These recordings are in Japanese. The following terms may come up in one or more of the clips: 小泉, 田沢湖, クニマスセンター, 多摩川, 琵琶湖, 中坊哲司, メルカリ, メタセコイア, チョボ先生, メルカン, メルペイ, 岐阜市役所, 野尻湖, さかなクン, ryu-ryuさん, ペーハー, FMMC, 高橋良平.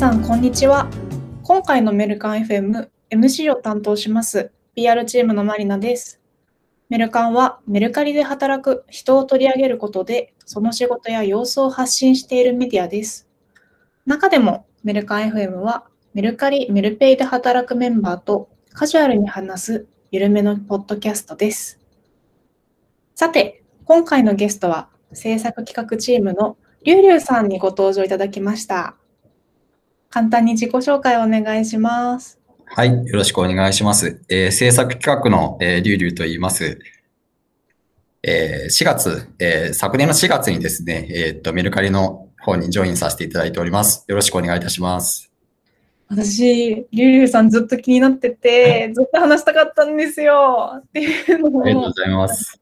さんこんにちは。今回のメルカン FM、MC を担当します、PR チームのマリナです。メルカンはメルカリで働く人を取り上げることで、その仕事や様子を発信しているメディアです。中でもメルカン FM は、メルカリ・メルペイで働くメンバーとカジュアルに話すゆるめのポッドキャストです。さて、今回のゲストは制作企画チームのリュウリュウさんにご登場いただきました。簡単に自己紹介をお願いします。はい、よろしくお願いします。制作企画の、リュウリュウと言います。昨年の4月にですね、メルカリの方にジョインさせていただいております。よろしくお願いいたします。私、リュウリュウさんずっと気になってて、ずっと話したかったんですよ。っていうのも。ありがとうございます。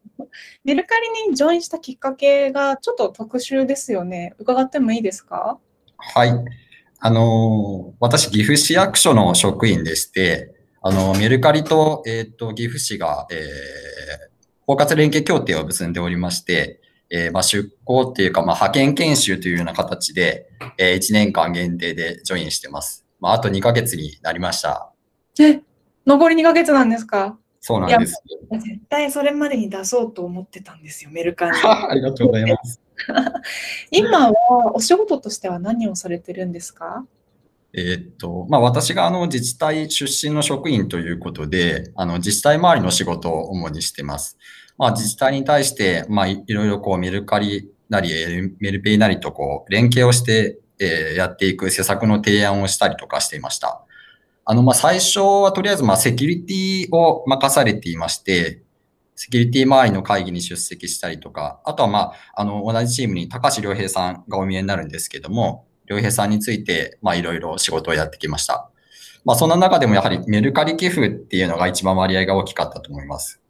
メルカリにジョインしたきっかけがちょっと特殊ですよね。伺ってもいいですか？はい。私、岐阜市役所の職員でして、メルカリと、岐阜市が、包括連携協定を結んでおりまして、出向っていうか、派遣研修というような形で、1年間限定でジョインしてます。あと2ヶ月になりました。残り2ヶ月なんですか？そうなんです。絶対それまでに出そうと思ってたんですよ、メルカリ。ありがとうございます。今はお仕事としては何をされてるんですか？私が自治体出身の職員ということで、自治体周りの仕事を主にしてます。自治体に対して、いろいろこうメルカリなり、メルペイなりとこう連携をして、やっていく施策の提案をしたりとかしていました。最初はとりあえずセキュリティを任されていまして、セキュリティ周りの会議に出席したりとか、あとは同じチームに高橋良平さんがお見えになるんですけども、良平さんについていろいろ仕事をやってきました。そんな中でもやはりメルカリ寄付っていうのが一番割合が大きかったと思います。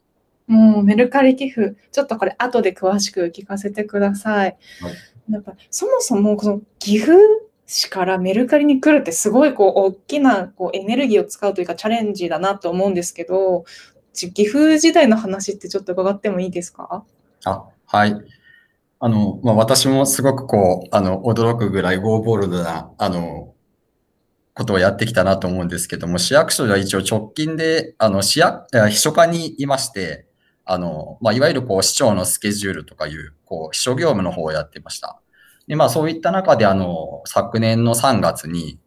もうメルカリ寄付、ちょっとこれ後で詳しく聞かせてください。はい、やっぱそもそもこの岐阜市からメルカリに来るってすごい大きなエネルギーを使うというかチャレンジだなと思うんですけど、岐阜時代の話ってちょっと伺ってもいいですか？はい。私もすごく驚くぐらいゴーボールドなことをやってきたなと思うんですけども、市役所では一応直近で秘書課にいまして、いわゆる市長のスケジュールとかいう秘書業務の方をやってました。でそういった中で昨年の3月に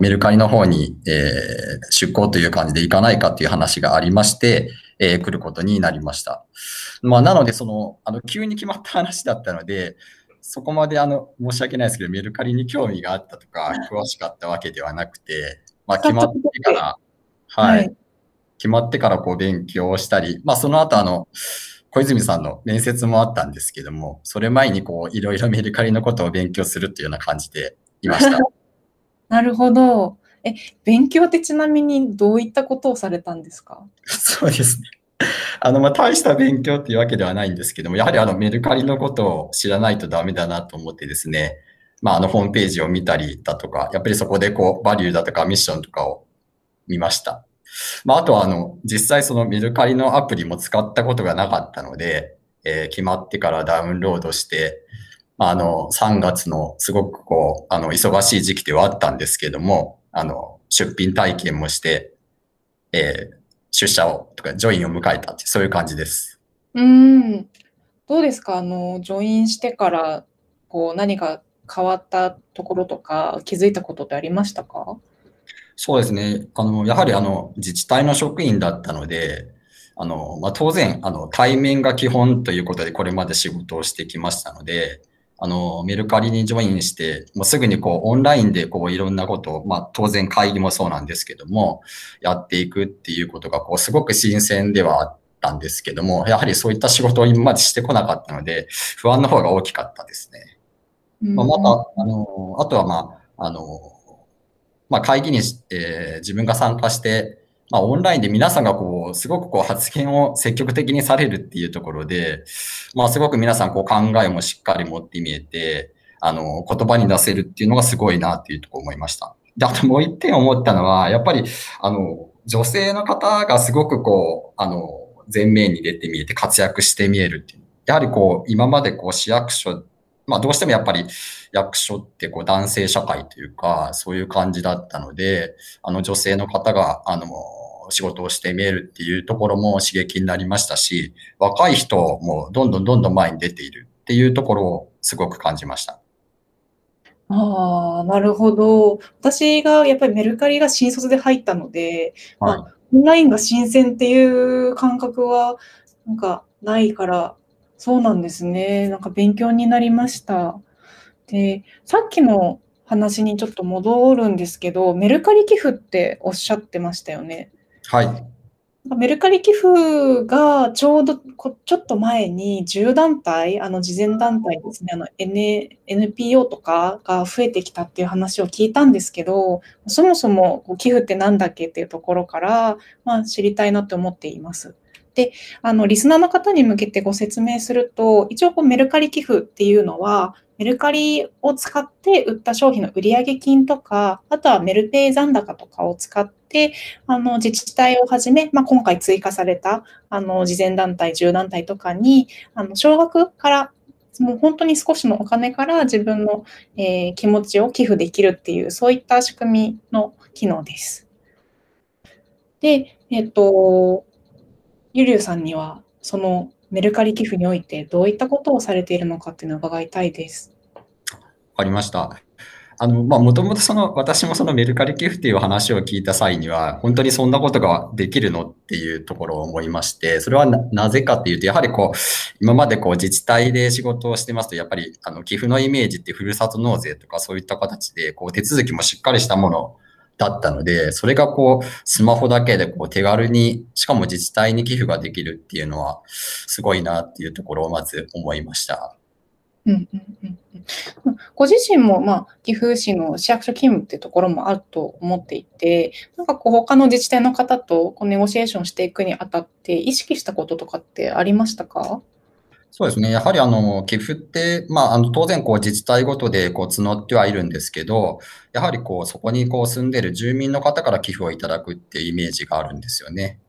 メルカリの方に、出向という感じで行かないかという話がありまして、来ることになりました。なので急に決まった話だったので、そこまで申し訳ないですけど、メルカリに興味があったとか、詳しかったわけではなくて、決まってから、決まってから勉強をしたり、その後小泉さんの面接もあったんですけども、それ前にいろいろメルカリのことを勉強するというような感じでいました。なるほど。勉強ってちなみにどういったことをされたんですか？そうですね。大した勉強っていうわけではないんですけども、やはりメルカリのことを知らないとダメだなと思ってですね、ホームページを見たりだとか、やっぱりそこでバリューだとかミッションとかを見ました。あとは実際メルカリのアプリも使ったことがなかったので、決まってからダウンロードして、3月のすごく忙しい時期ではあったんですけども、出品体験もして、出社をとかジョインを迎えたってそういう感じです。どうですか？ジョインしてから何か変わったところとか気づいたことってありましたか？そうですね。やはり自治体の職員だったので、当然対面が基本ということでこれまで仕事をしてきましたので、メルカリにジョインして、もうすぐにオンラインでいろんなことを、当然会議もそうなんですけども、やっていくっていうことがすごく新鮮ではあったんですけども、やはりそういった仕事を今までしてこなかったので、不安の方が大きかったですね。あとは、会議に、自分が参加して、オンラインで皆さんがすごく発言を積極的にされるっていうところで、すごく皆さん考えもしっかり持って見えて、言葉に出せるっていうのがすごいなっていうところ思いました。で、あともう一点思ったのは、やっぱり、女性の方がすごく前面に出て見えて活躍して見えるっていう。やはり今まで市役所まあどうしてもやっぱり役所ってこう男性社会というか、そういう感じだったので、女性の方が、仕事をして見えるっていうところも刺激になりましたし、若い人もどんどん前に出ているっていうところをすごく感じました。ああ、なるほど。私がやっぱりメルカリが新卒で入ったので、まはい。あ、オンラインが新鮮っていう感覚はなんかないから、そうなんですね。なんか勉強になりました。で、さっきの話にちょっと戻るんですけど、メルカリ寄付っておっしゃってましたよね。はい。メルカリ寄付がちょうどちょっと前に10団体、慈善団体ですね、NPO とかが増えてきたっていう話を聞いたんですけど、そもそも寄付ってなんだっけっていうところから、まあ、知りたいなと思っています。で、リスナーの方に向けてご説明すると、一応メルカリ寄付っていうのは、メルカリを使って売った商品の売上金とか、あとはメルペイ残高とかを使って、自治体をはじめ、まあ、今回追加された慈善団体、10団体とかに少額から、もう本当に少しのお金から自分の、気持ちを寄付できるっていう、そういった仕組みの機能です。で、ゆりゅうさんにはそのメルカリ寄付においてどういったことをされているのかっていうのを伺いたいです。わかりました。もともと私もそのメルカリ寄付っていう話を聞いた際には、本当にそんなことができるのっていうところを思いまして、それはなぜかっていうと、やはり今まで自治体で仕事をしてますと、やっぱり寄付のイメージってふるさと納税とかそういった形で手続きもしっかりしたものだったので、それがスマホだけで手軽に、しかも自治体に寄付ができるっていうのはすごいなっていうところをまず思いました。ご自身も、まあ、岐阜市の市役所勤務っていうところもあると思っていて、なんか他の自治体の方とネゴシエーションしていくにあたって意識したこととかってありましたか？そうですね。やはり寄付って、当然自治体ごとで募ってはいるんですけど、やはりそこに住んでる住民の方から寄付をいただくっていうイメージがあるんですよね。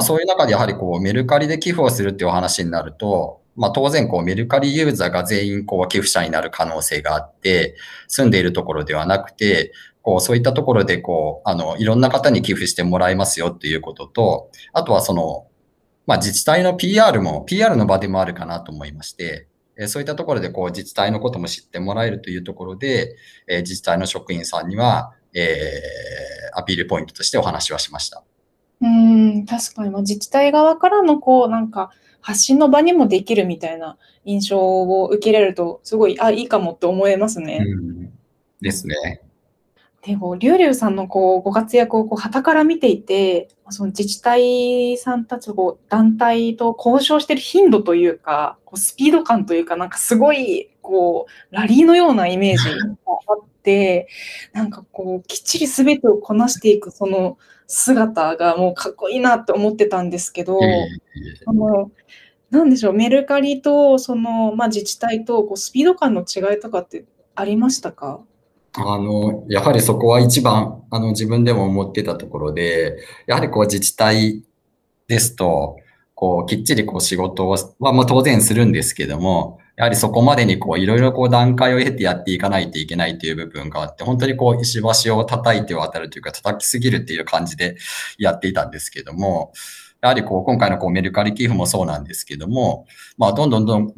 そういう中でやはりメルカリで寄付をするっていうお話になると、当然メルカリユーザーが全員寄付者になる可能性があって、住んでいるところではなくて、そういったところでいろんな方に寄付してもらえますよっていうことと、あとは自治体の PR の場でもあるかなと思いまして、そういったところで自治体のことも知ってもらえるというところで、自治体の職員さんには、アピールポイントとしてお話はしました。確かに、自治体側からのなんか発信の場にもできるみたいな印象を受けられると、すごいいいかもって思えますね。ですね。でも、リュウリュウさんのご活躍を傍から見ていて、その自治体さんたち団体と交渉している頻度というか、スピード感というか、なんかすごいラリーのようなイメージがあって、なんかきっちり全てをこなしていくその姿がもうかっこいいなって思ってたんですけど、なんでしょう、メルカリと自治体とスピード感の違いとかってありましたか？やはりそこは一番、自分でも思ってたところで、やはり自治体ですと、きっちり仕事は、当然するんですけども、やはりそこまでにいろいろ段階を経てやっていかないといけないという部分があって、本当に石橋を叩いて渡るというか、叩きすぎるっていう感じでやっていたんですけども、やはり今回のメルカリ寄付もそうなんですけども、どんどん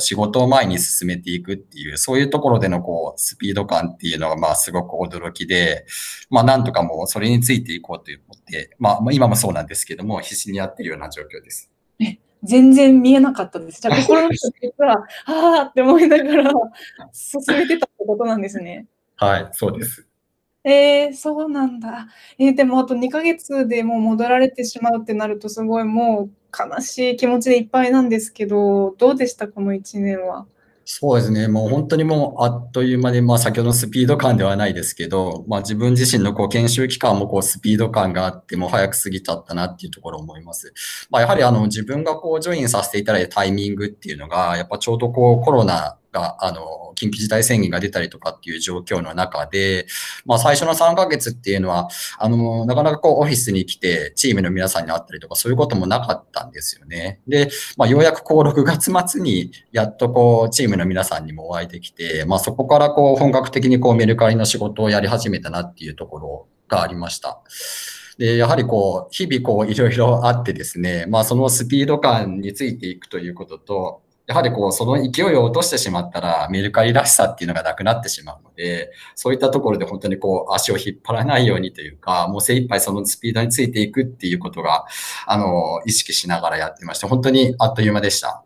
仕事を前に進めていくっていう、そういうところでのスピード感っていうのはすごく驚きで、なんとかもうそれについていこうと思って、今もそうなんですけども、必死にやってるような状況です。全然見えなかったです。じゃあ心の人はああって思いながら進めてたってことなんですね。はい、そうです。そうなんだ。でもあと2ヶ月でもう戻られてしまうってなると、すごいもう悲しい気持ちでいっぱいなんですけど、どうでしたこの1年は？そうですね。もう本当にもうあっという間で、先ほどのスピード感ではないですけど、自分自身の研修期間もスピード感があって、もう早く過ぎちゃったなっていうところを思います。やはり自分がジョインさせていただいたタイミングっていうのが、やっぱちょうどコロナが、緊急事態宣言が出たりとかっていう状況の中で、まあ最初の3ヶ月っていうのは、なかなかこうオフィスに来てチームの皆さんに会ったりとかそういうこともなかったんですよね。で、まあようやくこう6月末にやっとこうチームの皆さんにもお会いできて、まあそこからこう本格的にこうメルカリの仕事をやり始めたなっていうところがありました。で、やはりこう日々こういろいろあってですね、まあそのスピード感についていくということと、やはりこうその勢いを落としてしまったらメルカリらしさっていうのがなくなってしまうので、そういったところで本当にこう足を引っ張らないようにというか、もう精一杯そのスピードについていくっていうことが、意識しながらやってまして、本当にあっという間でした。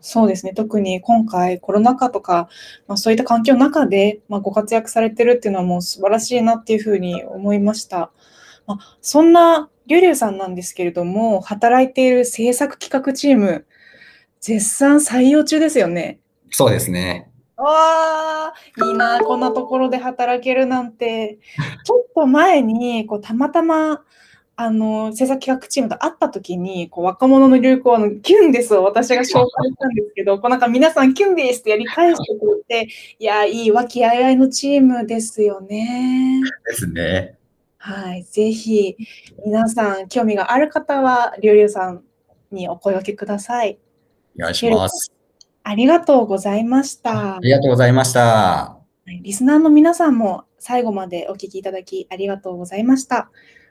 そうですね。特に今回コロナ禍とか、まあ、そういった環境の中で、まあ、ご活躍されてるっていうのはもう素晴らしいなっていうふうに思いました。まあ、そんなリュウリュウさんなんですけれども、働いている制作企画チーム、絶賛採用中ですよね。そうですね。わー、いいな、こんなところで働けるなんて。ちょっと前にこうたまたま制作企画チームと会った時にこう若者の流行のキュンですを私が紹介したんですけど、こうなんか皆さんキュンですってやり返してくれて、いやー、いい和気あいあいのチームですよね。ですね。はい、ぜひ皆さん興味がある方はリュウリュウさんにお声掛けください。お願いします。ありがとうございました。ありがとうございました。リスナーの皆さんも最後までお聞きいただきありがとうございました。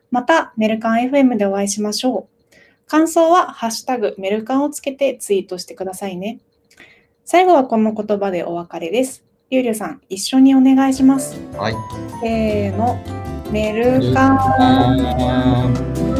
またメルカン FM でお会いしましょう。感想はハッシュタグメルカンをつけてツイートしてくださいね。最後はこの言葉でお別れです。リュウリュウさん、一緒にお願いします。はい。せーの、メルカン。